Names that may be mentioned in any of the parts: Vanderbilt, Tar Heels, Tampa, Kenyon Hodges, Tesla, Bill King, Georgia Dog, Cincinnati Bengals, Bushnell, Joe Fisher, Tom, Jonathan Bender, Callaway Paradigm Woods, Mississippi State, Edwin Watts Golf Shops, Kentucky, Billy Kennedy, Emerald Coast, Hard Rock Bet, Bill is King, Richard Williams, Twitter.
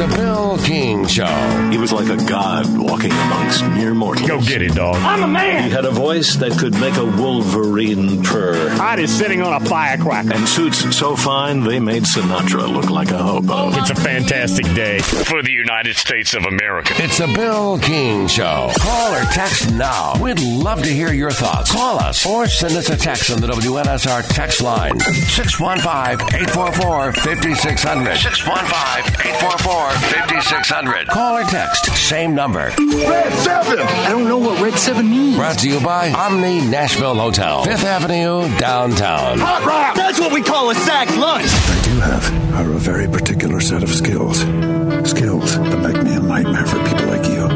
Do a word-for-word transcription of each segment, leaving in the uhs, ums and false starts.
It's a Bill King Show. He was like a god walking amongst mere mortals. Go get it, dog. I'm a man. He had a voice that could make a wolverine purr. I'd is sitting on a firecracker. And suits so fine they made Sinatra look like a hobo. It's a fantastic day for the United States of America. It's a Bill King Show. Call or text now. We'd love to hear your thoughts. Call us or send us a text on the W N S R text line. six one five, eight four four, five six zero zero. six one five, eight four four, five six zero zero. Call or text. Same number. Red seven. I don't know what Red seven means. Brought to you by Omni Nashville Hotel. Fifth Avenue, downtown. Hot rock. That's what we call a sack lunch. I do have are a very particular set of skills. Skills that make me a nightmare for people like you.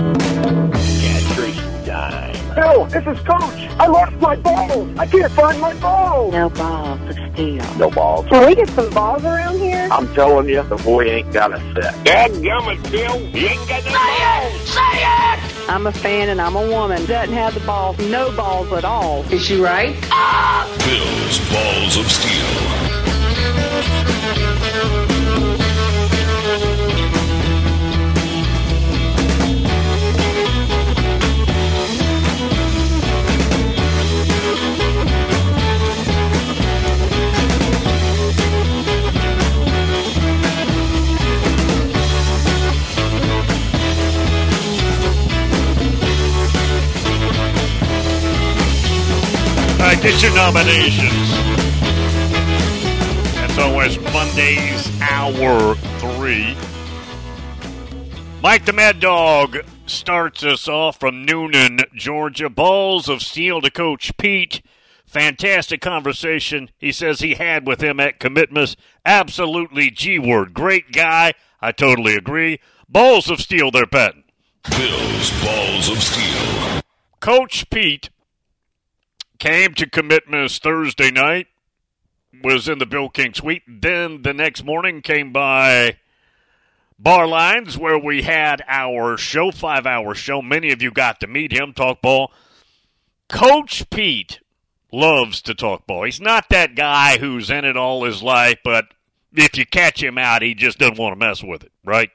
Cat time. Bill, this is Coach. I lost my balls. I can't find my balls. No balls to steal. No balls. Can we get some balls around here? I'm telling you, the boy ain't got a set. Dadgummit, Bill. He ain't got no balls. Say it! Say it! I'm a fan and I'm a woman. Doesn't have the balls. No balls at all. Is she right? Ah! Bill's Balls of Steel. All right, get your nominations. Always Mondays, hour three. Mike the Mad Dog starts us off from Noonan, Georgia. Balls of Steel to Coach Pete. Fantastic conversation he says he had with him at Commitments. Absolutely G-word. Great guy. I totally agree. Balls of Steel there, Pat. Bill's Balls of Steel. Coach Pete came to Commitments Thursday night. Was in the Bill King suite. Then the next morning came by Bar Lines where we had our show, five-hour show. Many of you got to meet him, talk ball. Coach Pete loves to talk ball. He's not that guy who's in it all his life, but if you catch him out, he just doesn't want to mess with it, right?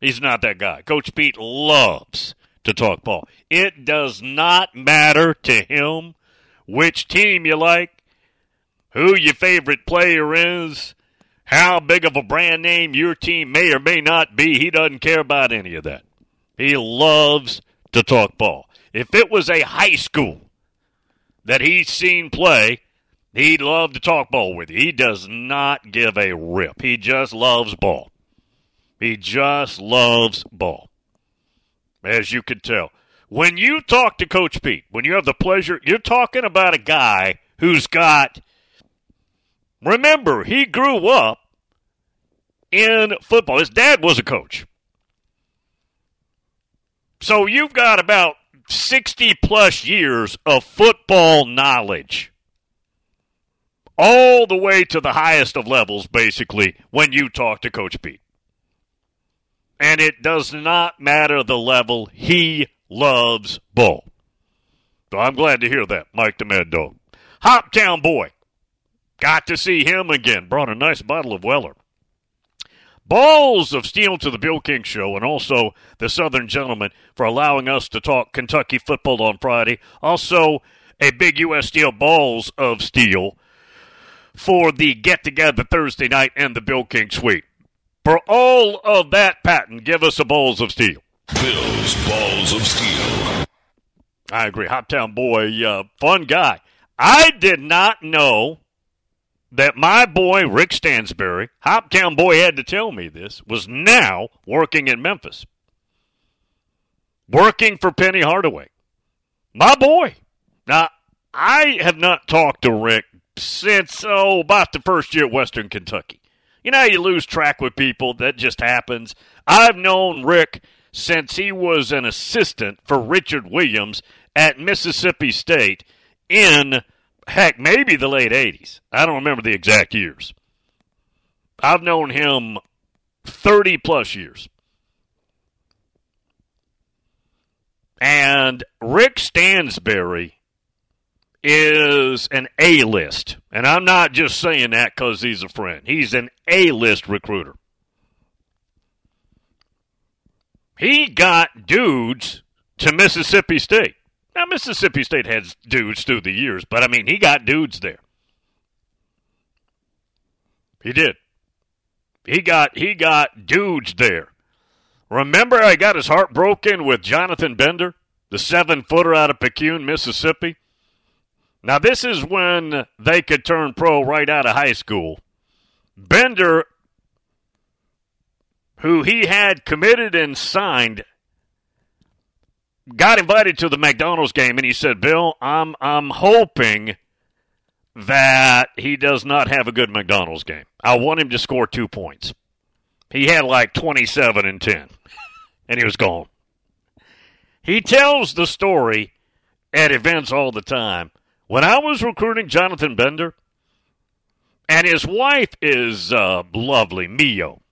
He's not that guy. Coach Pete loves to talk ball. It does not matter to him which team you like, who your favorite player is, how big of a brand name your team may or may not be. He doesn't care about any of that. He loves to talk ball. If it was a high school that he's seen play, he'd love to talk ball with you. He does not give a rip. He just loves ball. He just loves ball, as you can tell. When you talk to Coach Pete, when you have the pleasure, you're talking about a guy who's got – remember, he grew up in football. His dad was a coach. So you've got about sixty-plus years of football knowledge all the way to the highest of levels, basically, when you talk to Coach Pete. And it does not matter the level. He loves ball. So I'm glad to hear that, Mike the Mad Dog. Hoptown Boy. Got to see him again. Brought a nice bottle of Weller. Balls of Steel to the Bill King Show and also the Southern Gentleman for allowing us to talk Kentucky football on Friday. Also, a big U S Steel Balls of Steel for the get-together Thursday night and the Bill King Suite. For all of that, Patton, give us a Balls of Steel. Bill's Balls of Steel. I agree. Hoptown Boy, uh, fun guy. I did not know that my boy, Rick Stansbury, Hoptown Boy had to tell me this, was now working in Memphis. Working for Penny Hardaway. My boy. Now, I have not talked to Rick since, oh, about the first year at Western Kentucky. You know how you lose track with people. That just happens. I've known Rick since he was an assistant for Richard Williams at Mississippi State in heck, maybe the late eighties. I don't remember the exact years. I've known him thirty-plus years. And Rick Stansbury is an A-list. And I'm not just saying that because he's a friend. He's an A-list recruiter. He got dudes to Mississippi State. Now, Mississippi State has dudes through the years, but, I mean, he got dudes there. He did. He got he got dudes there. Remember I got his heart broken with Jonathan Bender, the seven-footer out of Picayune, Mississippi? Now, this is when they could turn pro right out of high school. Bender, who he had committed and signed, got invited to the McDonald's game, and he said, Bill, I'm I'm hoping that he does not have a good McDonald's game. I want him to score two points. He had like twenty-seven and ten, and he was gone. He tells the story at events all the time. When I was recruiting Jonathan Bender, and his wife is uh, lovely, Mio.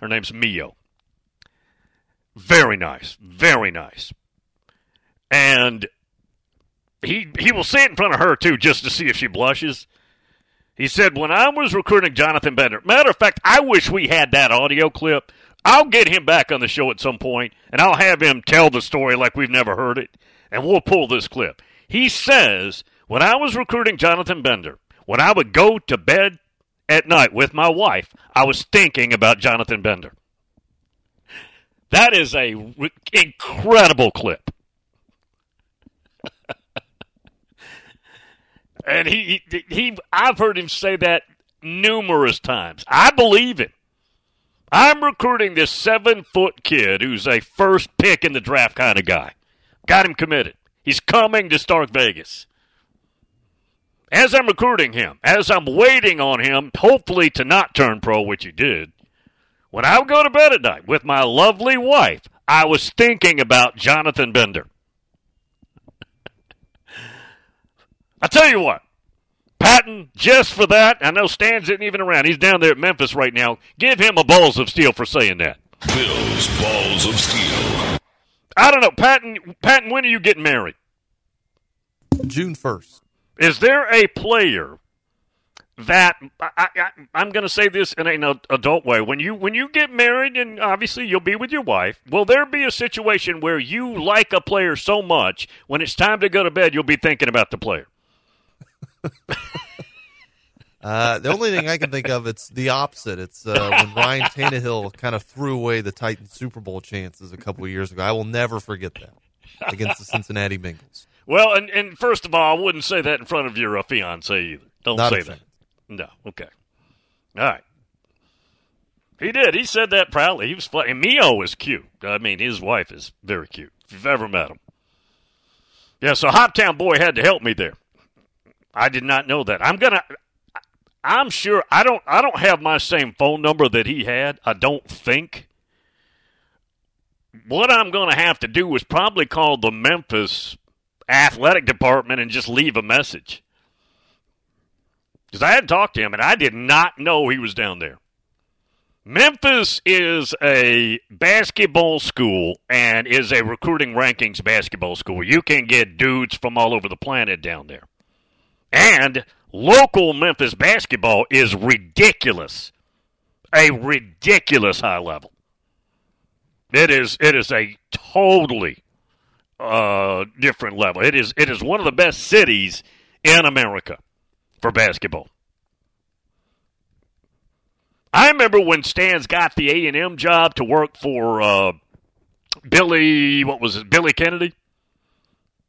Her name's Mio. Very nice. Very nice. And he he will say it in front of her, too, just to see if she blushes. He said, when I was recruiting Jonathan Bender, matter of fact, I wish we had that audio clip. I'll get him back on the show at some point, and I'll have him tell the story like we've never heard it, and we'll pull this clip. He says, when I was recruiting Jonathan Bender, when I would go to bed at night with my wife, I was thinking about Jonathan Bender. That is a re- incredible clip. And he, he, he, I've heard him say that numerous times. I believe it. I'm recruiting this seven-foot kid who's a first pick in the draft kind of guy. Got him committed. He's coming to Stark Vegas. As I'm recruiting him, as I'm waiting on him, hopefully to not turn pro, which he did, when I would go to bed at night with my lovely wife, I was thinking about Jonathan Bender. I tell you what, Patton, just for that, I know Stan's isn't even around. He's down there at Memphis right now. Give him a balls of steel for saying that. Bill's balls of steel. I don't know, Patton, Patton, when are you getting married? June first. Is there a player that, I, I, I'm going to say this in an adult way, when you when you get married, and obviously you'll be with your wife, will there be a situation where you like a player so much, when it's time to go to bed, you'll be thinking about the player? uh, the only thing I can think of, it's the opposite. It's uh, when Ryan Tannehill kind of threw away the Titans Super Bowl chances a couple of years ago. I will never forget that against the Cincinnati Bengals. Well, and, and first of all, I wouldn't say that in front of your uh, fiancé either. Don't Not say that. No, okay. All right. He did. He said that proudly. He was funny. And Mio is cute. I mean, his wife is very cute, if you've ever met him. Yeah, so Hoptown Boy had to help me there. I did not know that. I'm gonna. I'm sure I don't. I don't have my same phone number that he had. I don't think. What I'm gonna have to do is probably call the Memphis athletic department and just leave a message, because I had talked to him and I did not know he was down there. Memphis is a basketball school and is a recruiting rankings basketball school. You can get dudes from all over the planet down there. And local Memphis basketball is ridiculous. A ridiculous high level. It is it is a totally uh, different level. It is it is one of the best cities in America for basketball. I remember when Stan's got the A and M job to work for uh, Billy, what was it, Billy Kennedy?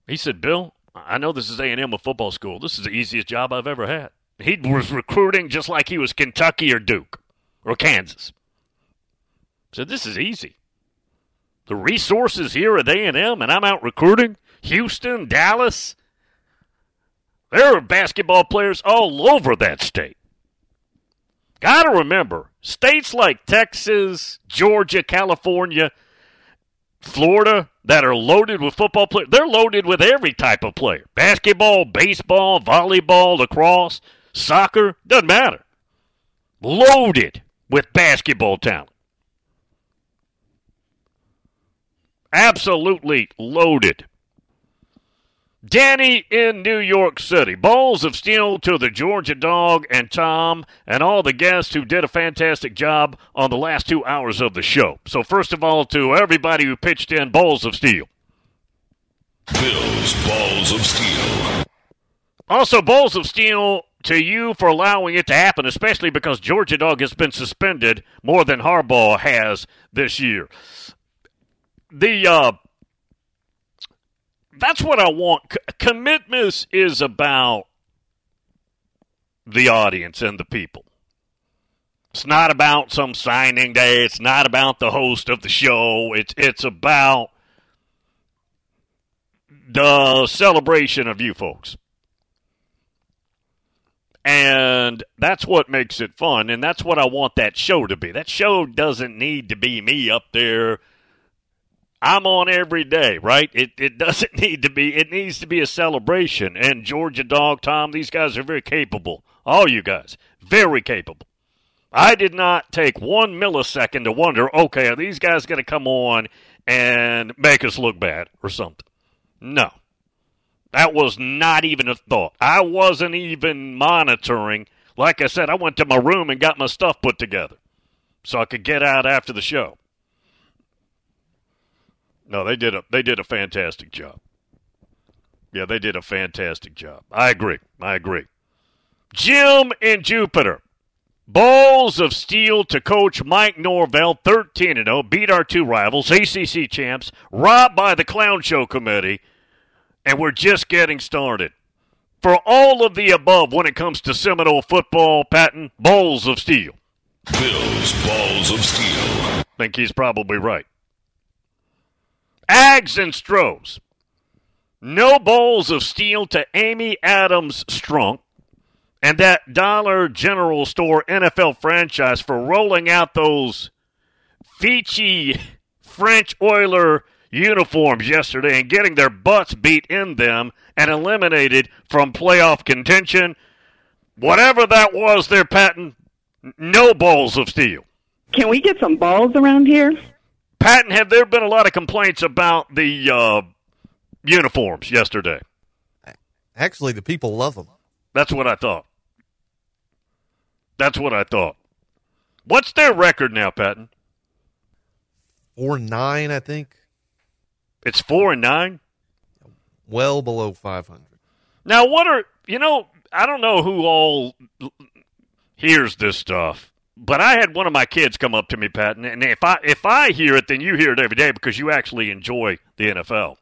He said, Bill, I know this is A and M, a football school. This is the easiest job I've ever had. He was recruiting just like he was Kentucky or Duke or Kansas. So this is easy. The resources here at A and M, and I'm out recruiting Houston, Dallas. There are basketball players all over that state. Got to remember, states like Texas, Georgia, California, Florida, that are loaded with football players. They're loaded with every type of player. Basketball, baseball, volleyball, lacrosse, soccer, doesn't matter. Loaded with basketball talent. Absolutely loaded. Danny in New York City. Balls of steel to the Georgia Dog and Tom and all the guests who did a fantastic job on the last two hours of the show. So first of all, to everybody who pitched in, balls of steel. Bill's balls of steel. Also, balls of steel to you for allowing it to happen, especially because Georgia Dog has been suspended more than Harbaugh has this year. The, uh, that's what I want. C- Commitments is about the audience and the people. It's not about some signing day. It's not about the host of the show. It's, it's about the celebration of you folks. And that's what makes it fun, and that's what I want that show to be. That show doesn't need to be me up there. I'm on every day, right? It it doesn't need to be. It needs to be a celebration. And Georgia Dog, Tom, these guys are very capable. All you guys, very capable. I did not take one millisecond to wonder, okay, are these guys going to come on and make us look bad or something? No. That was not even a thought. I wasn't even monitoring. Like I said, I went to my room and got my stuff put together so I could get out after the show. No, they did a they did a fantastic job. Yeah, they did a fantastic job. I agree. I agree. Jim in Jupiter. Balls of steel to Coach Mike Norvell, thirteen and oh, beat our two rivals, A C C champs, robbed by the Clown Show Committee. And we're just getting started. For all of the above when it comes to Seminole football, Patton, balls of steel. Bill's balls of steel. Think he's probably right. Ags and Strohs. No balls of steel to Amy Adams Strunk and that Dollar General Store N F L franchise for rolling out those Fiji French Oiler uniforms yesterday and getting their butts beat in them and eliminated from playoff contention. Whatever that was their Patton, no balls of steel. Can we get some balls around here? Patton, have there been a lot of complaints about the uh, uniforms yesterday? Actually, the people love them. That's what I thought. That's what I thought. What's their record now, Patton? four and nine, I think. It's four and nine? Well below five hundred. Now, what are, you know, I don't know who all hears this stuff, but I had one of my kids come up to me, Patton, and if I if I hear it, then you hear it every day because you actually enjoy the N F L.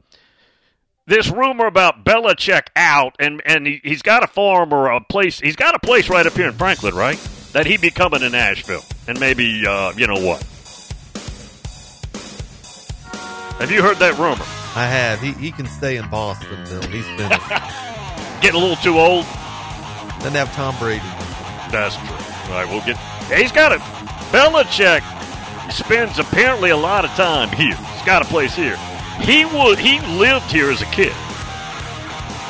This rumor about Belichick out, and, and he, he's got a farm or a place, he's got a place right up here in Franklin, right? That he'd be coming to Nashville, and maybe, uh, you know what. Have you heard that rumor? I have. He he can stay in Boston, Bill. He's been getting a little too old. Doesn't have Tom Brady. That's true. All right, we'll get. Yeah, he's got it. Belichick spends apparently a lot of time here. He's got a place here. He would. He lived here as a kid.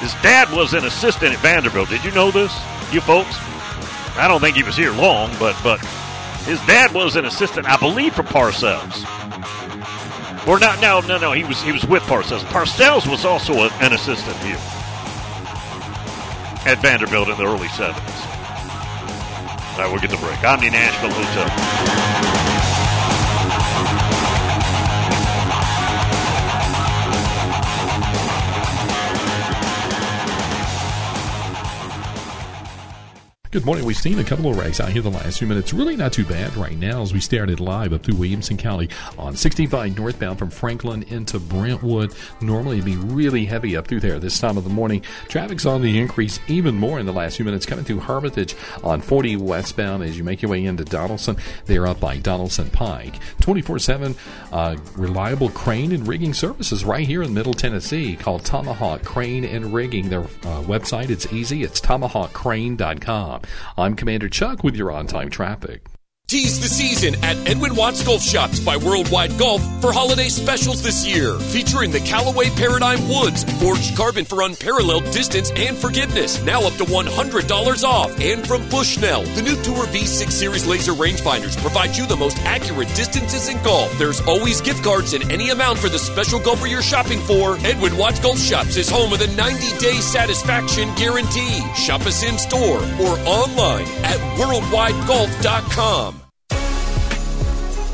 His dad was an assistant at Vanderbilt. Did you know this, you folks? I don't think he was here long, but but his dad was an assistant, I believe, for Parcells. Or not, no, no, no, he was he was with Parcells. Parcells was also a, an assistant here at Vanderbilt in the early seventies. All right, we'll get the break. Omni Nashville Hotel. Good morning. We've seen a couple of wrecks out here the last few minutes. Really not too bad right now as we start it live up through Williamson County on sixty-five northbound from Franklin into Brentwood. Normally it'd be really heavy up through there this time of the morning. Traffic's on the increase even more in the last few minutes coming through Hermitage on forty westbound as you make your way into Donaldson. They're up by Donaldson Pike. twenty-four seven uh, reliable crane and rigging services right here in Middle Tennessee called Tomahawk Crane and Rigging. Their uh, website, it's easy. It's tomahawk crane dot com. I'm Commander Chuck with your on-time traffic. Tease the season at Edwin Watts Golf Shops by Worldwide Golf for holiday specials this year. Featuring the Callaway Paradigm Woods, forged carbon for unparalleled distance and forgiveness, now up to one hundred dollars off. And from Bushnell, the new Tour V six Series laser rangefinders provide you the most accurate distances in golf. There's always gift cards in any amount for the special golfer you're shopping for. Edwin Watts Golf Shops is home of the ninety-day satisfaction guarantee. Shop us in-store or online at worldwide golf dot com.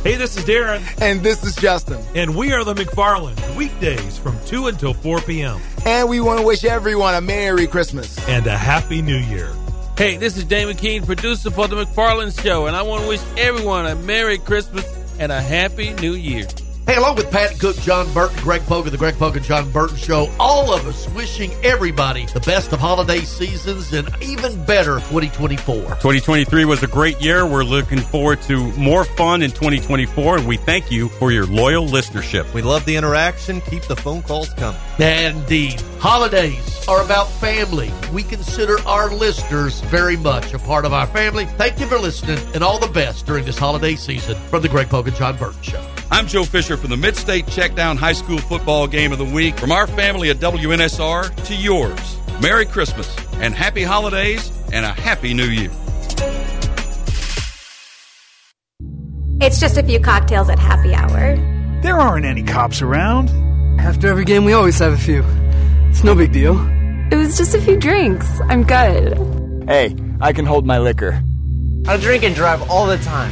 Hey, this is Darren. And this is Justin. And we are the McFarlane, weekdays from two until four p.m. And we want to wish everyone a Merry Christmas. And a Happy New Year. Hey, this is Damon Keene, producer for the McFarlane Show, and I want to wish everyone a Merry Christmas and a Happy New Year. Hey, along with Pat Cook, John Burton, Greg Pogue, the Greg Pogue and John Burton Show, all of us wishing everybody the best of holiday seasons and even better twenty twenty-four. twenty twenty-three was a great year. We're looking forward to more fun in twenty twenty-four, and we thank you for your loyal listenership. We love the interaction. Keep the phone calls coming. Indeed. Holidays are about family. We consider our listeners very much a part of our family. Thank you for listening, and all the best during this holiday season from the Greg Pogue and John Burton Show. I'm Joe Fisher from the Mid-State Checkdown High School Football Game of the Week. From our family at W N S R to yours, Merry Christmas and Happy Holidays and a Happy New Year. It's just a few cocktails at happy hour. There aren't any cops around. After every game, we always have a few. It's no big deal. It was just a few drinks. I'm good. Hey, I can hold my liquor. I drink and drive all the time.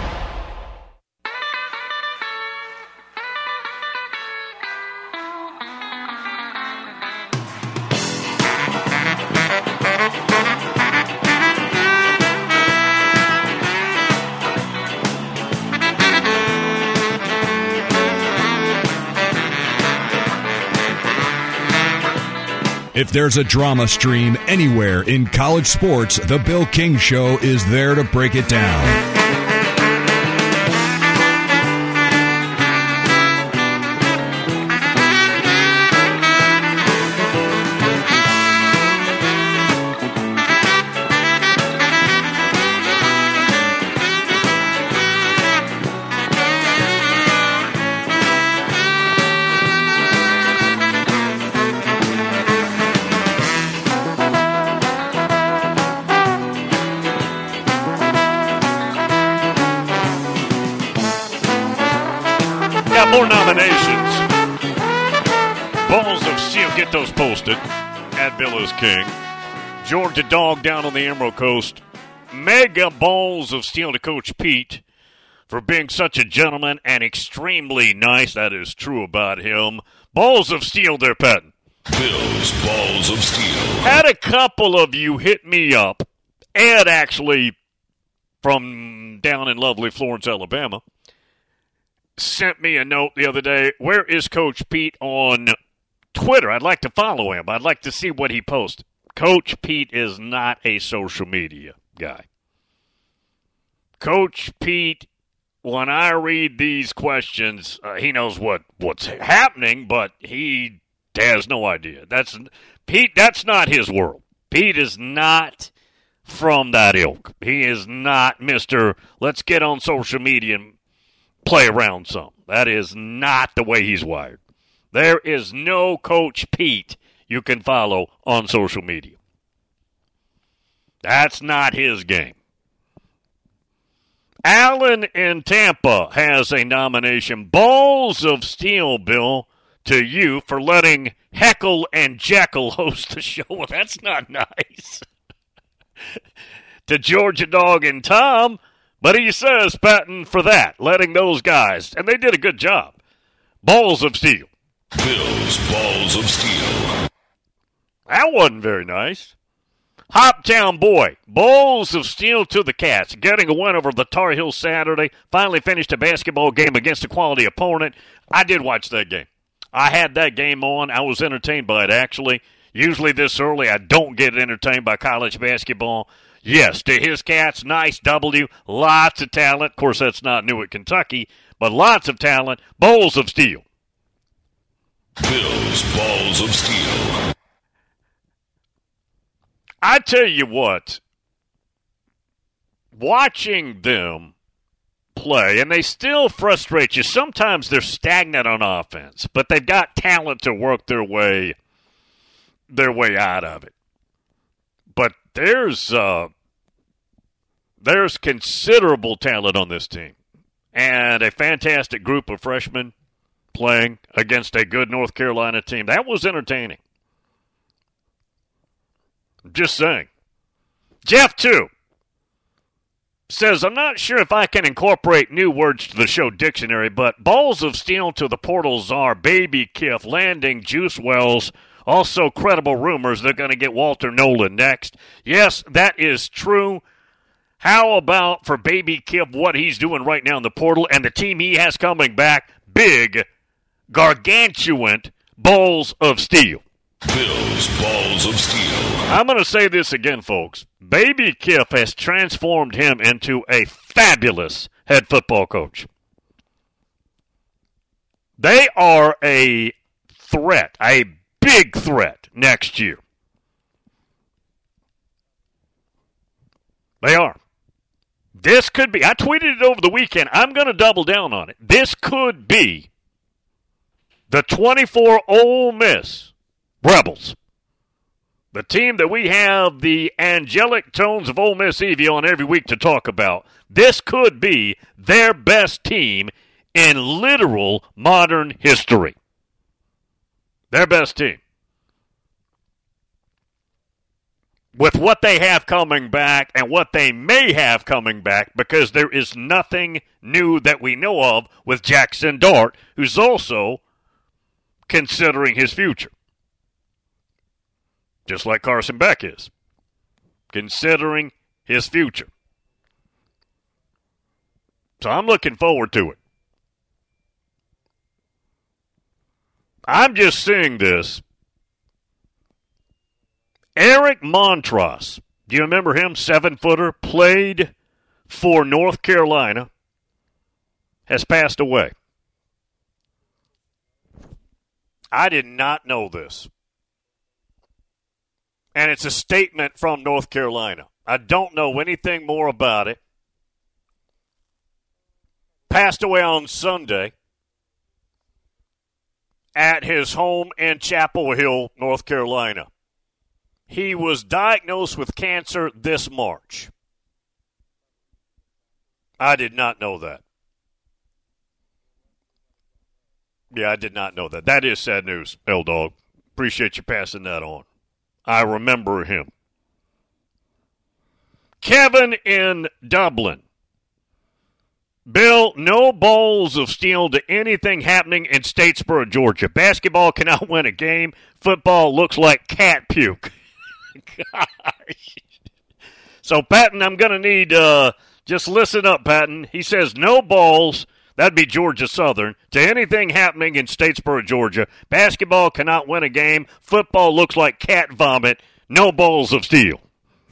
If there's a drama stream anywhere in college sports, The Bill King Show is there to break it down. Get those posted at Bill is King. Georgia Dog down on the Emerald Coast. Mega balls of steel to Coach Pete for being such a gentleman and extremely nice. That is true about him. Balls of steel there, Pat. Bill's balls of steel. Had a couple of you hit me up. Ed, actually, from down in lovely Florence, Alabama, sent me a note the other day. Where is Coach Pete on Twitter? I'd like to follow him. I'd like to see what he posts. Coach Pete is not a social media guy. Coach Pete, when I read these questions, uh, he knows what, what's happening, but he has no idea. That's Pete. That's not his world. Pete is not from that ilk. He is not Mister Let's get on social media and play around some. That is not the way he's wired. There is no Coach Pete you can follow on social media. That's not his game. Allen in Tampa has a nomination. Balls of steel, Bill, to you for letting Heckle and Jekyll host the show. Well, that's not nice. To Georgia Dog and Tom But he says Patton for that, letting those guys, and they did a good job. Balls of steel. Bill's balls of steel. That wasn't very nice. Hoptown boy, balls of steel to the Cats, getting a win over the Tar Heels Saturday, finally finished a basketball game against a quality opponent. I did watch that game. I had that game on. I was entertained by it, actually. Usually this early, I don't get entertained by college basketball. Yes, to his Cats, nice W, lots of talent. Of course, that's not new at Kentucky, but lots of talent, balls of steel. Bill's balls of steel. I tell you what, watching them play, and they still frustrate you. Sometimes they're stagnant on offense, but they've got talent to work their way their way out of it. But there's uh, there's considerable talent on this team, and a fantastic group of freshmen playing against a good North Carolina team. That was entertaining. Just saying. Jeff, too, says, I'm not sure if I can incorporate new words to the show dictionary, but balls of steel to the portal czar, Baby Kiff, landing Juice Wells. Also credible rumors they're going to get Walter Nolan next. Yes, that is true. How about for Baby Kiff, what he's doing right now in the portal and the team he has coming back? Big, gargantuan balls of steel. Bill's balls of steel. I'm going to say this again, folks. Baby Kiff has transformed him into a fabulous head football coach. They are a threat, a big threat next year. They are. This could be, I tweeted it over the weekend. I'm going to double down on it. This could be the twenty-four Ole Miss Rebels. The team that we have the angelic tones of Ole Miss Evie on every week to talk about, this could be their best team in literal modern history. Their best team. With what they have coming back and what they may have coming back, because there is nothing new that we know of with Jackson Dart, who's also considering his future. Just like Carson Beck is, considering his future. So I'm looking forward to it. I'm just seeing this. Eric Montross, do you remember him? Seven-footer, played for North Carolina, has passed away. I did not know this. And it's a statement from North Carolina. I don't know anything more about it. Passed away on Sunday at his home in Chapel Hill, North Carolina. He was diagnosed with cancer this March. I did not know that. Yeah, I did not know that. That is sad news, L Dog. Appreciate you passing that on. I remember him. Kevin in Dublin. Bill, no balls of steel to anything happening in Statesboro, Georgia. Basketball cannot win a game. Football looks like cat puke. Gosh. So, Patton, I'm going to need, uh, just listen up, Patton. He says no balls, that'd be Georgia Southern, to anything happening in Statesboro, Georgia. Basketball cannot win a game. Football looks like cat vomit. No balls of steel.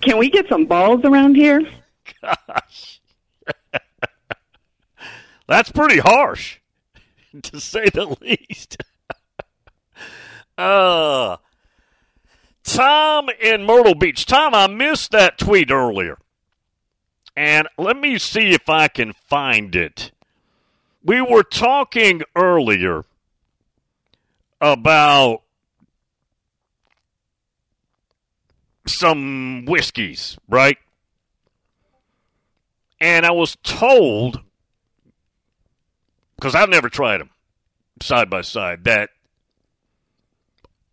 Can we get some balls around here? Gosh. That's pretty harsh, to say the least. uh, Tom in Myrtle Beach. Tom, I missed that tweet earlier. And let me see if I can find it. We were talking earlier about some whiskeys, right? And I was told, because I've never tried them side by side, that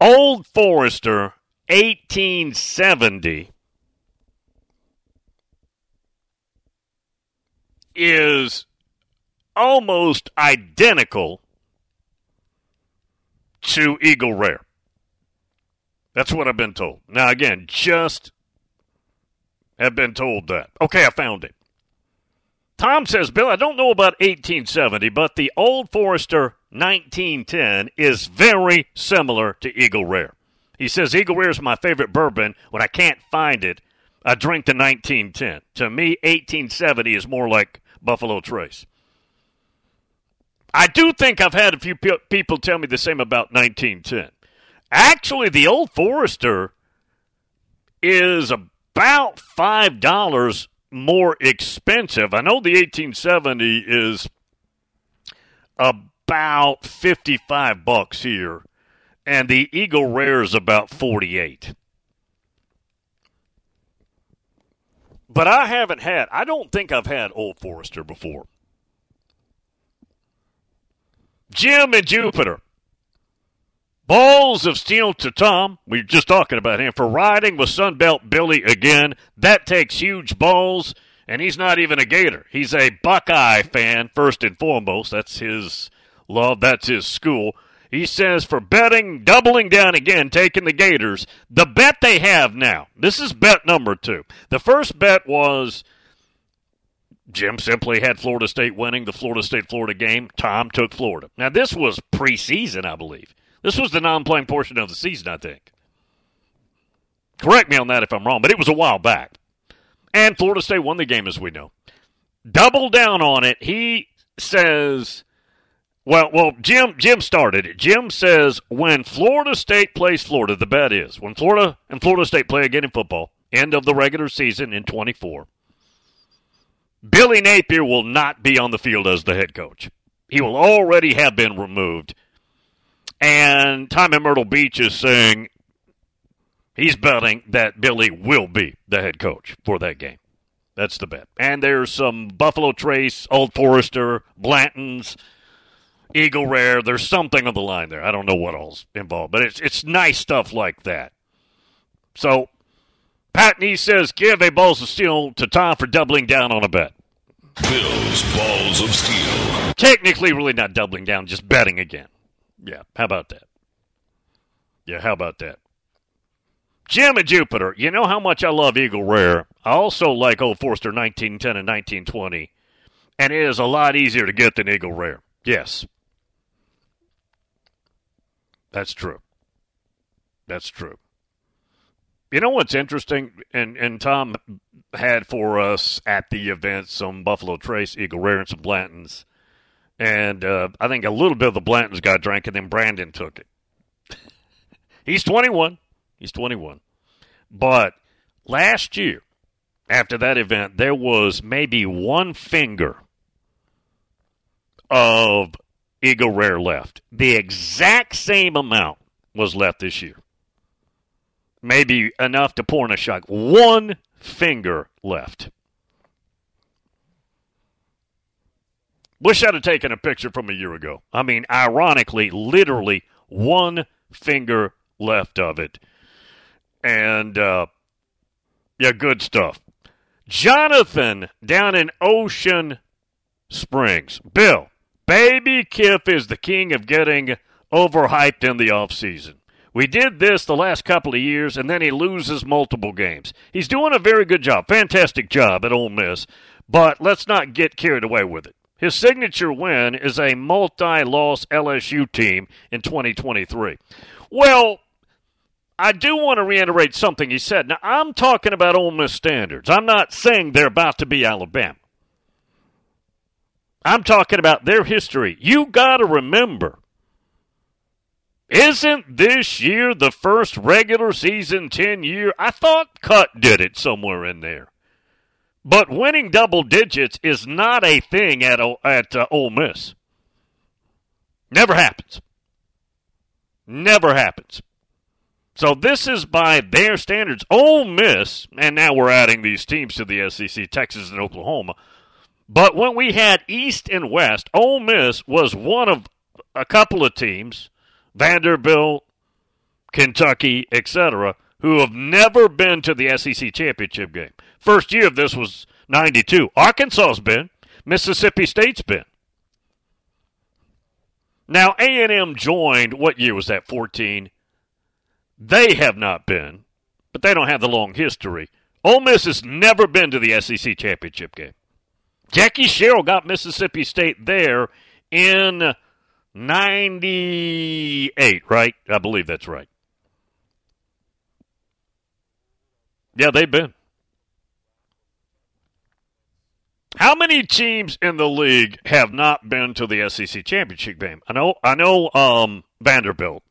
Old Forester eighteen seventy is almost identical to Eagle Rare. That's what I've been told. Now, again, just have been told that. Okay, I found it. Tom says, Bill, I don't know about eighteen seventy, but the Old Forester nineteen ten is very similar to Eagle Rare. He says, Eagle Rare is my favorite bourbon. When I can't find it, I drink the nineteen ten. To me, eighteen seventy is more like Buffalo Trace. I do think I've had a few pe- people tell me the same about nineteen ten. Actually, the Old Forester is about five dollars more expensive. I know the eighteen seventy is about fifty-five bucks here, and the Eagle Rare is about forty-eight. But I haven't had, I don't think I've had Old Forester before. Jim and Jupiter. Balls of steel to Tom. We were just talking about him. For riding with Sunbelt Billy again. That takes huge balls. And he's not even a Gator. He's a Buckeye fan, first and foremost. That's his love. That's his school. He says for betting, doubling down again, taking the Gators. The bet they have now. This is bet number two. The first bet was Jim simply had Florida State winning the Florida State-Florida game. Tom took Florida. Now, this was preseason, I believe. This was the non-playing portion of the season, I think. Correct me on that if I'm wrong, but it was a while back. And Florida State won the game, as we know. Double down on it. He says, well, well, Jim, Jim started it. Jim says, when Florida State plays Florida, the bet is, when Florida and Florida State play again in football, end of the regular season in twenty-four, Billy Napier will not be on the field as the head coach. He will already have been removed. And Tom in Myrtle Beach is saying he's betting that Billy will be the head coach for that game. That's the bet. And there's some Buffalo Trace, Old Forester, Blanton's, Eagle Rare. There's something on the line there. I don't know what all's involved, but it's it's nice stuff like that. So Patney says, give a balls of steel to Tom for doubling down on a bet. Bill's balls of steel. Technically, really not doubling down, just betting again. Yeah, how about that? Yeah, how about that? Jim and Jupiter, you know how much I love Eagle Rare. I also like Old Forester nineteen ten and nineteen twenty, and it is a lot easier to get than Eagle Rare. Yes. That's true. That's true. You know what's interesting? And, and Tom had for us at the event some Buffalo Trace, Eagle Rare, and some Blanton's. And uh, I think a little bit of the Blanton's guy drank, and then Brandon took it. He's twenty-one. He's twenty-one. But last year, after that event, there was maybe one finger of Eagle Rare left. The exact same amount was left this year. Maybe enough to pour in a shot. One finger left. Wish I'd have taken a picture from a year ago. I mean, ironically, literally one finger left of it. And, uh, yeah, good stuff. Jonathan down in Ocean Springs. Bill, Baby Kiff is the king of getting overhyped in the offseason. We did this the last couple of years, and then he loses multiple games. He's doing a very good job, fantastic job at Ole Miss, but let's not get carried away with it. His signature win is a multi-loss L S U team in twenty twenty-three. Well, I do want to reiterate something he said. Now, I'm talking about Ole Miss standards. I'm not saying they're about to be Alabama. I'm talking about their history. You got to remember, isn't this year the first regular season ten-year? I thought Cut did it somewhere in there. But winning double digits is not a thing at at uh, Ole Miss. Never happens. Never happens. So this is by their standards. Ole Miss, and now we're adding these teams to the S E C, Texas and Oklahoma. But when we had East and West, Ole Miss was one of a couple of teams, Vanderbilt, Kentucky, et cetera, who have never been to the S E C championship game. First year of this was ninety-two. Arkansas's been. Mississippi State's been. Now, A and M joined, what year was that, fourteen? They have not been, but they don't have the long history. Ole Miss has never been to the S E C championship game. Jackie Sherrill got Mississippi State there in ninety-eight, right? I believe that's right. Yeah, they've been. How many teams in the league have not been to the S E C championship game? I know, I know um, Vanderbilt.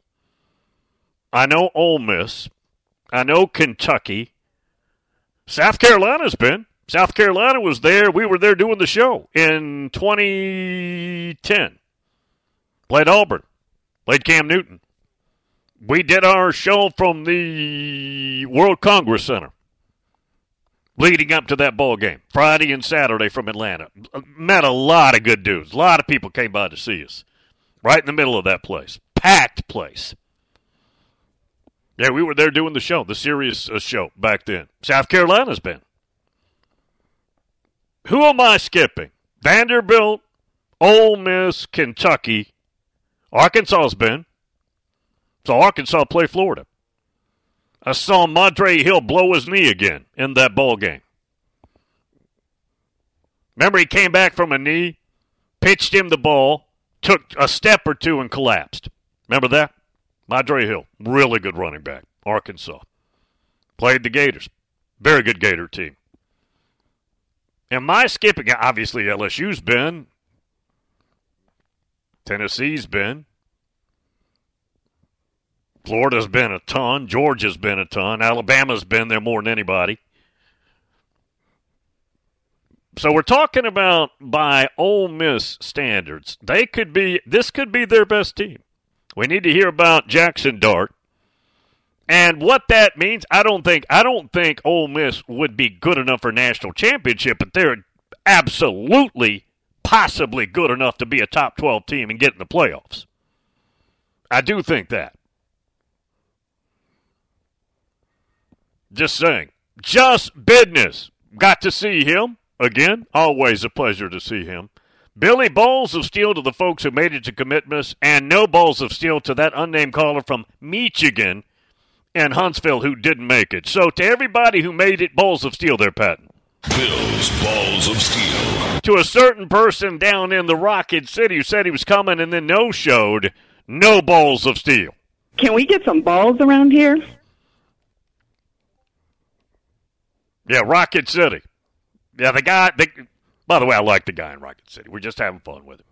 I know Ole Miss. I know Kentucky. South Carolina's been. South Carolina was there. We were there doing the show in twenty ten. Played Auburn. Played Cam Newton. We did our show from the World Congress Center leading up to that ball game, Friday and Saturday from Atlanta. Met a lot of good dudes. A lot of people came by to see us right in the middle of that place. Packed place. Yeah, we were there doing the show, the serious show back then. South Carolina's been. Who am I skipping? Vanderbilt, Ole Miss, Kentucky. Arkansas's been. So Arkansas played Florida. I saw Montre Hill blow his knee again in that ball game. Remember, he came back from a knee, pitched him the ball, took a step or two and collapsed. Remember that? Montre Hill, really good running back, Arkansas. Played the Gators. Very good Gator team. And my skipping, obviously L S U's been. Tennessee's been. Florida's been a ton. Georgia's been a ton. Alabama's been there more than anybody. So we're talking about by Ole Miss standards. They could be, this could be their best team. We need to hear about Jackson Dart. And what that means, I don't think, I don't think Ole Miss would be good enough for national championship, but they're absolutely, possibly good enough to be a top twelve team and get in the playoffs. I do think that. Just saying. Just business. Got to see him. Again, always a pleasure to see him. Billy, balls of steel to the folks who made it to Commitments, and no balls of steel to that unnamed caller from Michigan and Huntsville who didn't make it. So to everybody who made it, balls of steel there, Patton. Bill's balls of steel. To a certain person down in the Rocket City who said he was coming and then no-showed, no balls of steel. Can we get some balls around here? Yeah, Rocket City. Yeah, the guy. The, by the way, I like the guy in Rocket City. We're just having fun with him.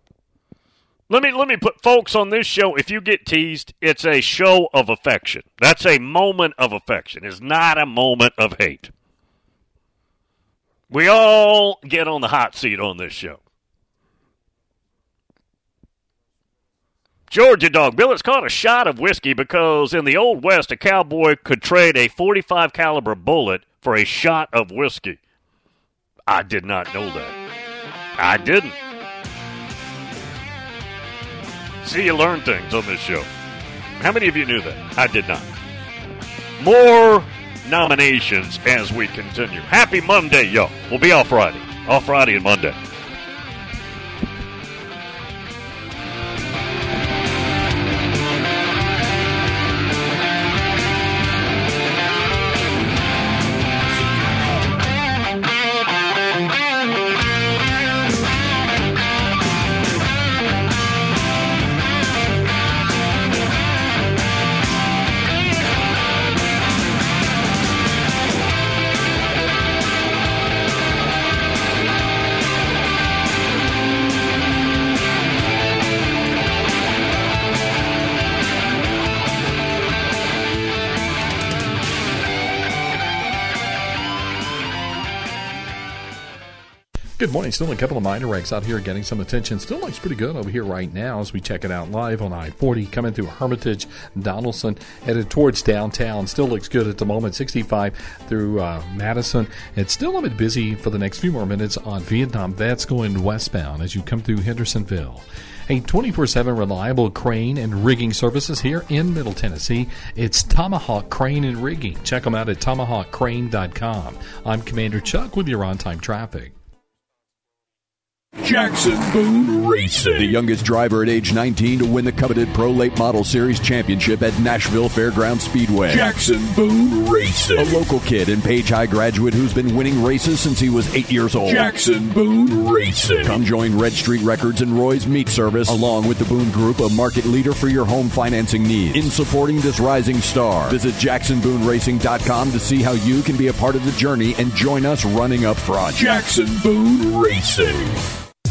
Let me let me put folks on this show. If you get teased, it's a show of affection. That's a moment of affection. It's not a moment of hate. We all get on the hot seat on this show. Georgia Dog. Bill, it's called a shot of whiskey because in the Old West, a cowboy could trade a forty-five caliber bullet for a shot of whiskey. I did not know that. I didn't. See, you learn things on this show. How many of you knew that? I did not. More nominations as we continue. Happy Monday, y'all. We'll be off Friday. Off Friday and Monday. Good morning. Still a couple of minor wrecks out here getting some attention. Still looks pretty good over here right now as we check it out live on I forty coming through Hermitage, Donaldson, headed towards downtown. Still looks good at the moment, sixty-five through uh, Madison. It's still a bit busy for the next few more minutes on Vietnam. That's going westbound as you come through Hendersonville. A twenty-four seven reliable crane and rigging services here in Middle Tennessee. It's Tomahawk Crane and Rigging. Check them out at tomahawk crane dot com. I'm Commander Chuck with your on-time traffic. Jackson Boone Racing, the youngest driver at age nineteen to win the coveted Pro Late Model Series championship at Nashville Fairgrounds Speedway. Jackson Boone Racing, a local kid and Page High graduate who's been winning races since he was eight years old. Jackson Boone Racing. Come join Red Street Records and Roy's Meat Service, along with the Boone Group, a market leader for your home financing needs. In supporting this rising star, visit Jackson Boone Racing dot com to see how you can be a part of the journey and join us running up front. Jackson Boone Racing.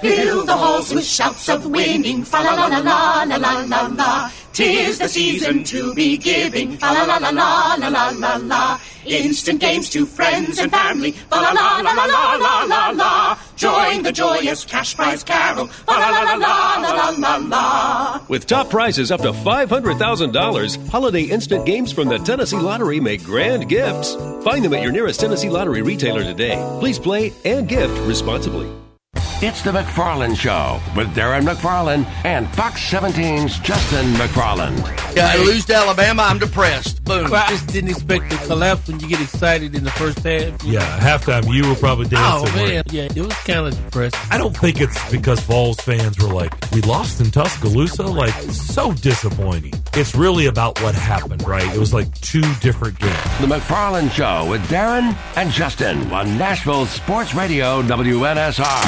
Fill the halls with shouts of winning, fa la la la la la la la la. 'Tis the season to be giving, fa la la la la la la la la. Instant games to friends and family, fa la la la la la la la la. Join the joyous cash prize carol, fa la la la la la la la. With top prizes up to five hundred thousand dollars, holiday instant games from the Tennessee Lottery make grand gifts. Find them at your nearest Tennessee Lottery retailer today. Please play and gift responsibly. It's the McFarlane Show with Darren McFarlane and Fox seventeen's Justin McFarlane. Yeah, I lose to Alabama. I'm depressed. Boom. I just didn't expect the collapse when you get excited in the first half. Yeah, halftime you were probably dancing. Oh, man. Right? Yeah, it was kind of depressing. I don't think it's because Vols fans were like, we lost in Tuscaloosa. Like, so disappointing. It's really about what happened, right? It was like two different games. The McFarlane Show with Darren and Justin on Nashville Sports Radio W N S R.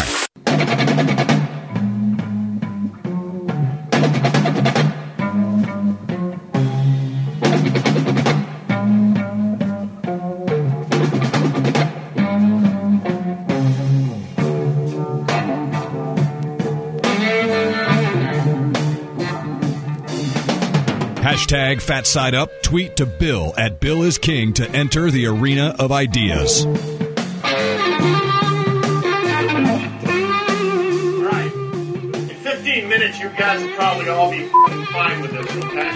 Hashtag Fat Side Up. Tweet to Bill at Bill is King to enter the arena of ideas. You guys will probably all be fine with this, okay?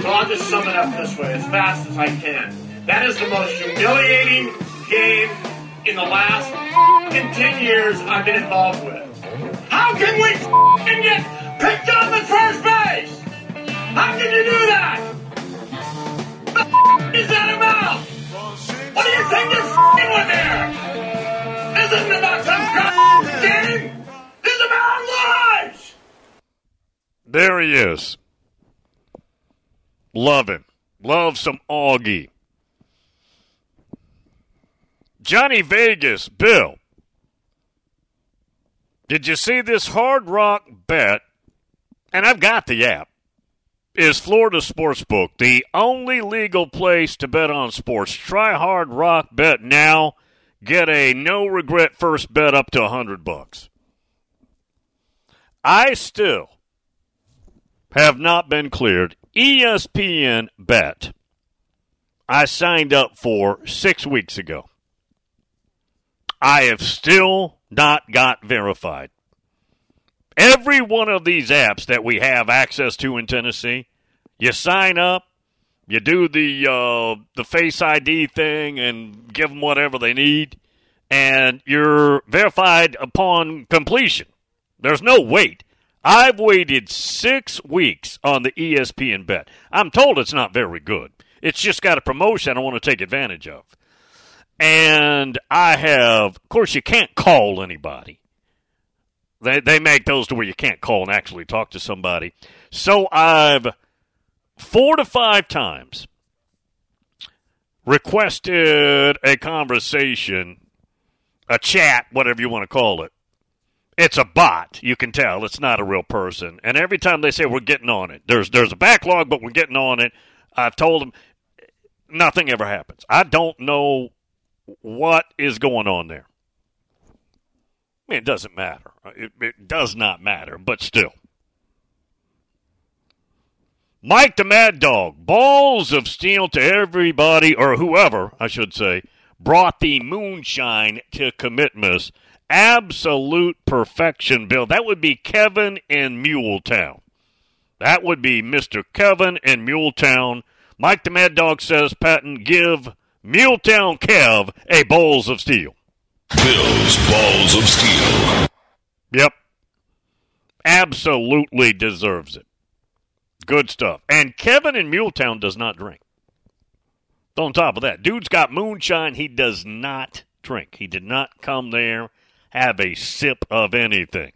So I'll just sum it up this way, as fast as I can. That is the most humiliating game in the last ten years I've been involved with. How can we get picked up at first base? How can you do that? What is that about? What do you think you're with there? This isn't about some kind of game. This is about lives. There he is. Love him. Love some Augie. Johnny Vegas, Bill. Did you see this Hard Rock bet? And I've got the app. Is Florida Sportsbook the only legal place to bet on sports? Try Hard Rock Bet now. Get a no-regret first bet up to one hundred bucks. I still have not been cleared. E S P N Bet I signed up for six weeks ago. I have still not got verified. Every one of these apps that we have access to in Tennessee, you sign up, you do the uh, the Face I D thing and give them whatever they need, and you're verified upon completion. There's no wait. I've waited six weeks on the E S P N Bet. I'm told it's not very good. It's just got a promotion I want to take advantage of. And I have, of course, you can't call anybody. They they make those to where you can't call and actually talk to somebody. So I've four to five times requested a conversation a chat, whatever you want to call it. It's a bot. You can tell. It's not a real person. And every time they say we're getting on it, there's there's a backlog, but we're getting on it. I've told them nothing ever happens. I don't know what is going on there. I mean, it doesn't matter. It, it does not matter, but still. Mike the Mad Dog, balls of steel to everybody, or whoever, I should say, brought the moonshine to Commitments. Absolute perfection, Bill. That would be Kevin in Muletown. That would be Mister Kevin in Muletown. Mike the Mad Dog says, Patton, give Muletown Kev a balls of steel. Bill's balls of steel. Yep. Absolutely deserves it. Good stuff. And Kevin in Muletown does not drink. On top of that, dude's got moonshine. He does not drink. He did not come there, have a sip of anything.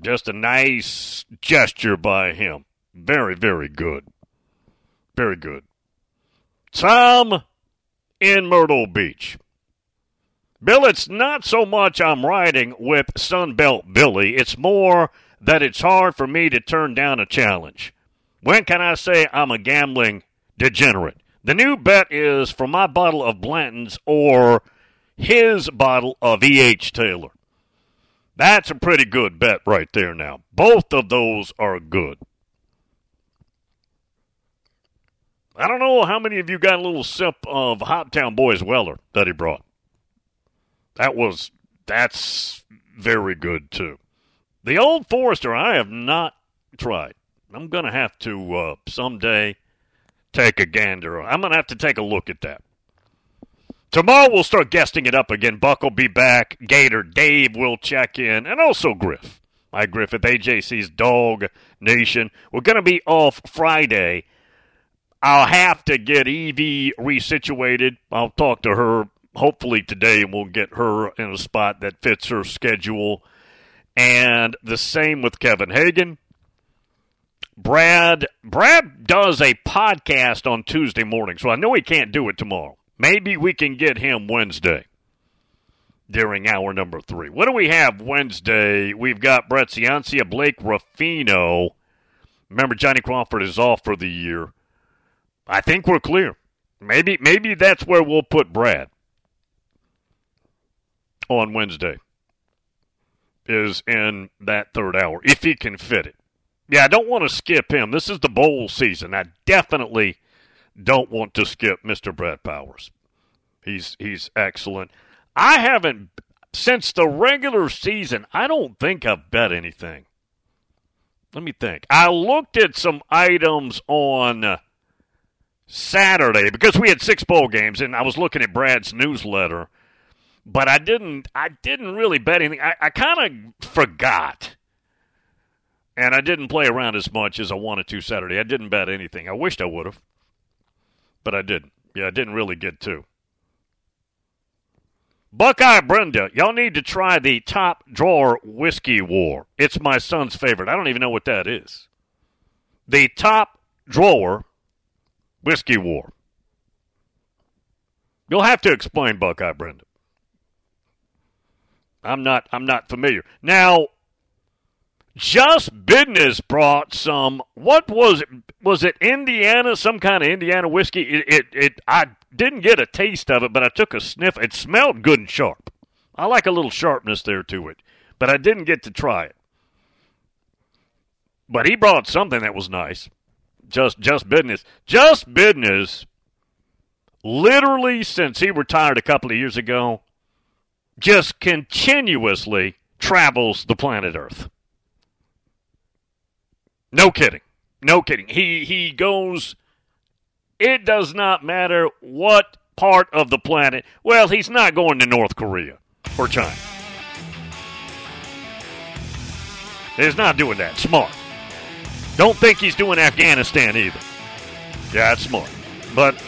Just a nice gesture by him. Very, very good. Very good. Tom in Myrtle Beach. Bill, it's not so much I'm riding with Sunbelt Billy. It's more that it's hard for me to turn down a challenge. When can I say I'm a gambling degenerate? The new bet is for my bottle of Blanton's or his bottle of E H. Taylor. That's a pretty good bet right there now. Both of those are good. I don't know how many of you got a little sip of Hoptown Boys Weller that he brought. That was, that's very good too. The Old Forester I have not tried. I'm going to have to uh, someday take a gander. I'm going to have to take a look at that. Tomorrow we'll start guesting it up again. Buck will be back. Gator Dave will check in. And also Griff. My Griffith, A J C's Dog Nation. We're going to be off Friday. I'll have to get Evie resituated. I'll talk to her hopefully today, and we'll get her in a spot that fits her schedule. And the same with Kevin Hagan. Brad Brad does a podcast on Tuesday morning, so I know he can't do it tomorrow. Maybe we can get him Wednesday during hour number three. What do we have Wednesday? We've got Brett Ciancia, Blake Ruffino. Remember, Johnny Crawford is off for the year. I think we're clear. Maybe maybe that's where we'll put Brad on Wednesday, is in that third hour, if he can fit it. Yeah, I don't want to skip him. This is the bowl season. I definitely don't want to skip Mister Brad Powers. He's he's excellent. I haven't, since the regular season, I don't think I've bet anything. Let me think. I looked at some items on Saturday, because we had six bowl games, and I was looking at Brad's newsletter, but I didn't I didn't really bet anything. I, I kind of forgot. And I didn't play around as much as I wanted to Saturday. I didn't bet anything. I wished I would have, but I didn't. Yeah, I didn't really get to. Buckeye Brenda, y'all need to try the Top Drawer Whiskey War. It's my son's favorite. I don't even know what that is. The Top Drawer Whiskey War. You'll have to explain, Buckeye Brenda. I'm not. I'm not familiar now. Just Business brought some, what was it, was it Indiana, some kind of Indiana whiskey? It, it, it, I didn't get a taste of it, but I took a sniff. It smelled good and sharp. I like a little sharpness there to it, but I didn't get to try it. But he brought something that was nice. Just, just Business. Just Business, literally since he retired a couple of years ago, just continuously travels the planet Earth. No kidding. No kidding. He he goes, it does not matter what part of the planet. Well, he's not going to North Korea or China. He's not doing that. Smart. Don't think he's doing Afghanistan either. Yeah, that's smart. But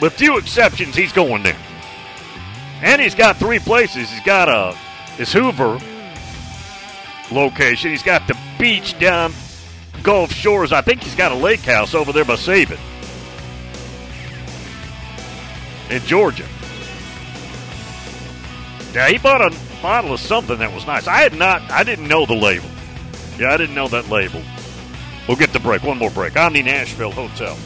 with few exceptions, he's going there. And he's got three places. He's got a, his Hoover location. He's got the beach down Gulf Shores. I think he's got a lake house over there by Sabin in Georgia. Yeah, he bought a model of something that was nice. I had not, I didn't know the label. Yeah, I didn't know that label. We'll get the break. One more break. Omni Nashville Hotel.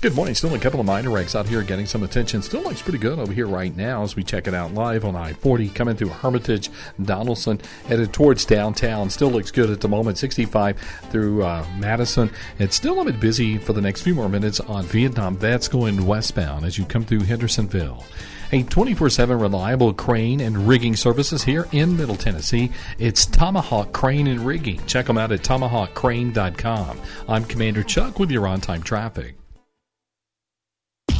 Good morning. Still a couple of minor wrecks out here getting some attention. Still looks pretty good over here right now as we check it out live on I forty coming through Hermitage, Donaldson, headed towards downtown. Still looks good at the moment, sixty-five through uh, Madison. It's still a bit busy for the next few more minutes on Vietnam. That's going westbound as you come through Hendersonville. A twenty-four seven reliable crane and rigging services here in Middle Tennessee. It's Tomahawk Crane and Rigging. Check them out at tomahawk crane dot com. I'm Commander Chuck with your on-time traffic.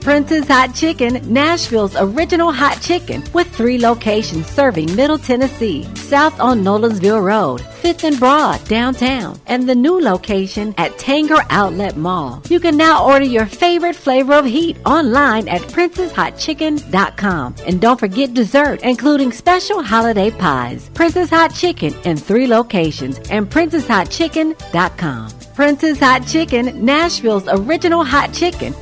Prince's Hot Chicken, Nashville's original hot chicken with three locations serving Middle Tennessee, south on Nolensville Road, fifth and Broad, downtown, and the new location at Tanger Outlet Mall. You can now order your favorite flavor of heat online at princess hot chicken dot com. And don't forget dessert, including special holiday pies. Prince's Hot Chicken in three locations and princess hot chicken dot com. Prince's Hot Chicken, Nashville's original hot chicken.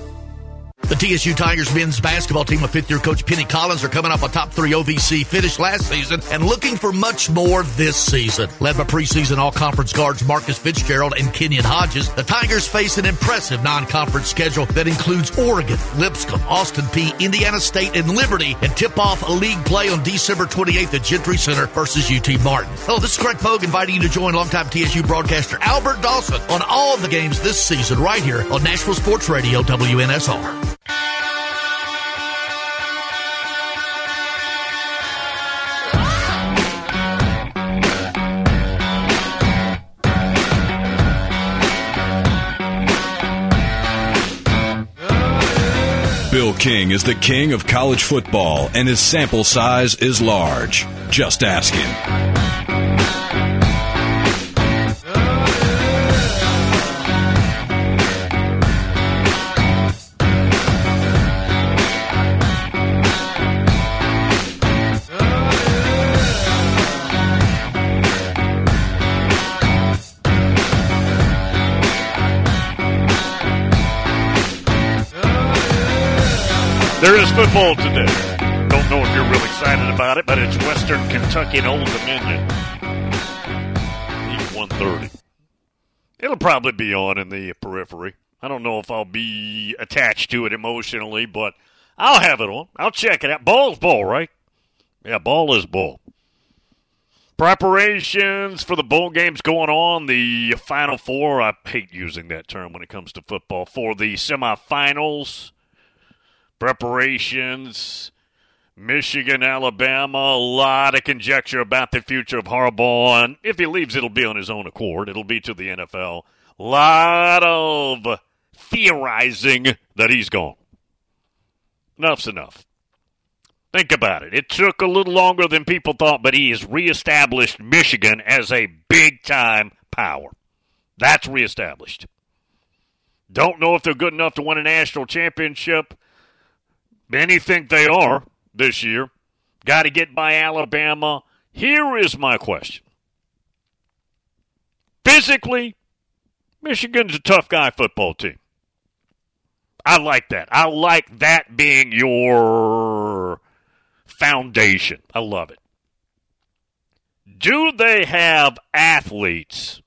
The T S U Tigers men's basketball team with fifth-year coach Penny Collins are coming off a top-three O V C finish last season and looking for much more this season. Led by preseason all-conference guards Marcus Fitzgerald and Kenyon Hodges, the Tigers face an impressive non-conference schedule that includes Oregon, Lipscomb, Austin Peay, Indiana State, and Liberty, and tip-off a league play on December twenty-eighth at Gentry Center versus U T Martin. Hello, this is Greg Pogue inviting you to join longtime T S U broadcaster Albert Dawson on all of the games this season right here on Nashville Sports Radio W N S R. Bill King is the king of college football, and his sample size is large. Just ask him. There is football today. Don't know if you're real excited about it, but it's Western Kentucky and Old Dominion. one thirty. It'll probably be on in the periphery. I don't know if I'll be attached to it emotionally, but I'll have it on. I'll check it out. Ball's ball, right? Yeah, ball is ball. Preparations for the bowl games going on. The Final Four, I hate using that term when it comes to football, for the semifinals. Preparations, Michigan, Alabama, a lot of conjecture about the future of Harbaugh. And if he leaves, it'll be on his own accord. It'll be to the N F L. A lot of theorizing that he's gone. Enough's enough. Think about it. It took a little longer than people thought, but he has reestablished Michigan as a big-time power. That's reestablished. Don't know if they're good enough to win a national championship. Many think they are this year. Got to get by Alabama. Here is my question. Physically, Michigan's a tough guy football team. I like that. I like that being your foundation. I love it. Do they have athletes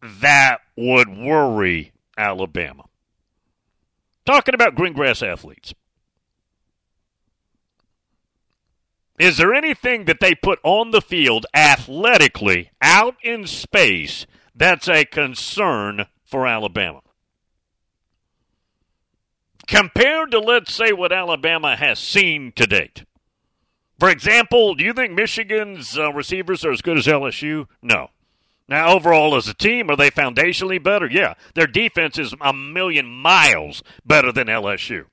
that would worry Alabama? Talking about green grass athletes. Is there anything that they put on the field athletically out in space that's a concern for Alabama? Compared to, let's say, what Alabama has seen to date. For example, do you think Michigan's uh, receivers are as good as L S U? No. Now, overall as a team, are they foundationally better? Yeah. Their defense is a million miles better than L S U.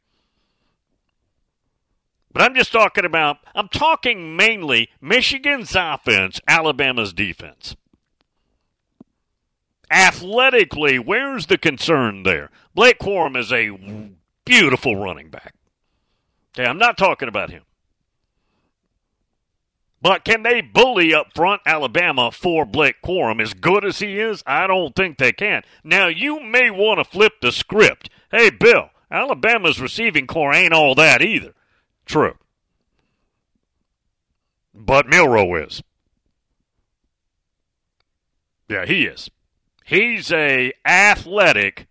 But I'm just talking about, I'm talking mainly Michigan's offense, Alabama's defense. Athletically, where's the concern there? Blake Corum is a beautiful running back. Okay, I'm not talking about him. But can they bully up front Alabama for Blake Corum? As good as he is, I don't think they can. Now, you may want to flip the script. Hey, Bill, Alabama's receiving core ain't all that either. True. But Milroe is. Yeah, he is. He's a athletic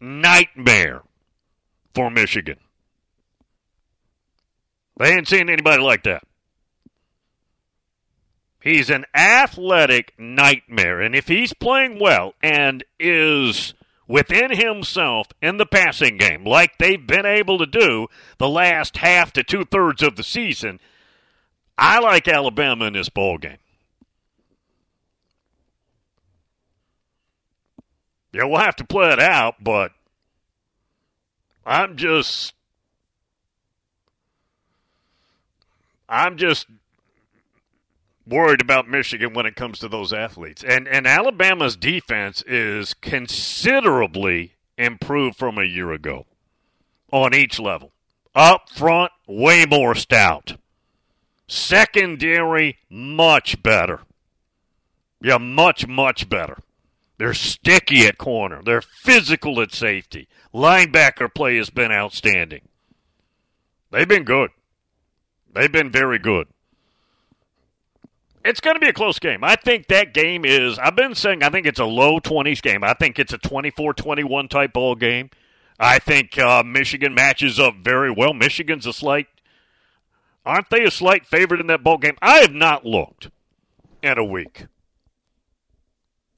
nightmare for Michigan. They ain't seen anybody like that. He's an athletic nightmare, and if he's playing well and is within himself in the passing game, like they've been able to do the last half to two-thirds of the season, I like Alabama in this ballgame. Yeah, we'll have to play it out, but I'm just, I'm just worried about Michigan when it comes to those athletes. And and Alabama's defense is considerably improved from a year ago on each level. Up front, way more stout. Secondary, much better. Yeah, much, much better. They're sticky at corner. They're physical at safety. Linebacker play has been outstanding. They've been good. They've been very good. It's going to be a close game. I think that game is, I've been saying I think it's a low twenties game. I think it's a twenty-four twenty-one type ball game. I think uh, Michigan matches up very well. Michigan's a slight, aren't they a slight favorite in that ball game? I have not looked in a week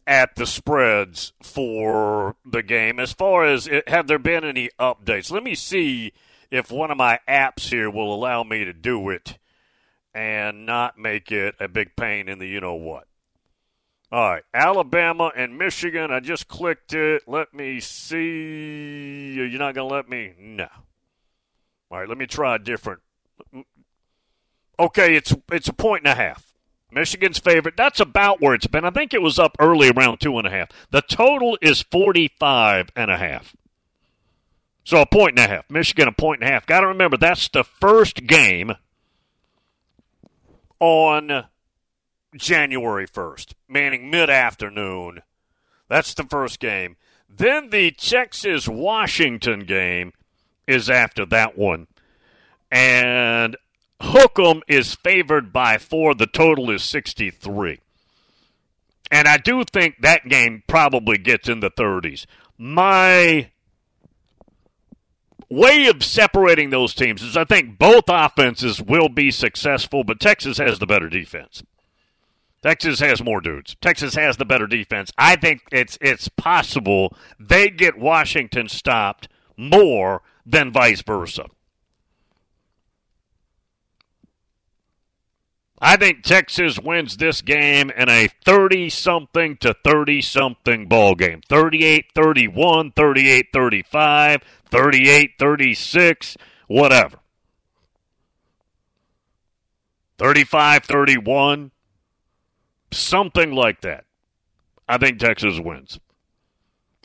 at the spreads for the game. As far as, it, have there been any updates? Let me see if one of my apps here will allow me to do it and not make it a big pain in the you-know-what. All right, Alabama and Michigan. I just clicked it. Let me see. You're not going to let me? No. All right, let me try a different. Okay, it's it's a point and a half. Michigan's favorite. That's about where it's been. I think it was up early around two and a half. The total is forty-five and a half. So a point and a half. Michigan a point and a half. Got to remember, that's the first game on January first, meaning mid-afternoon. That's the first game. Then the Texas-Washington game is after that one. And Hook'em is favored by four. The total is sixty-three. And I do think that game probably gets in the thirties. My way of separating those teams is I think both offenses will be successful, but Texas has the better defense. Texas has more dudes. Texas has the better defense. I think it's it's possible they get Washington stopped more than vice versa. I think Texas wins this game in a thirty-something to thirty-something ball game. thirty-eight thirty-one, thirty-eight thirty-five, thirty-eight thirty-six, whatever. thirty-five thirty-one, something like that. I think Texas wins.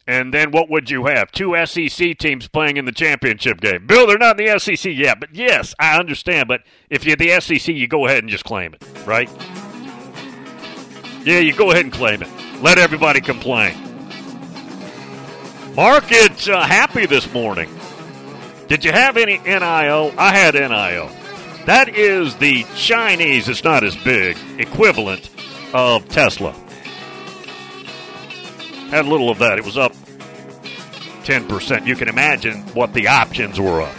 And then what would you have? Two S E C teams playing in the championship game. Bill, they're not in the S E C yet, but yes, I understand. But if you're the S E C, you go ahead and just claim it, right? Yeah, you go ahead and claim it. Let everybody complain. Market's uh, happy this morning. Did you have any N I L? I had N I L. That is the Chinese, it's not as big, equivalent of Tesla. Had a little of that. It was up ten percent. You can imagine what the options were up.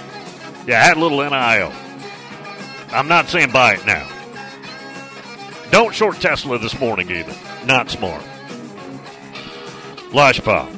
Yeah, had a little N I L. I'm not saying buy it now. Don't short Tesla this morning either. Not smart. Lush Pop.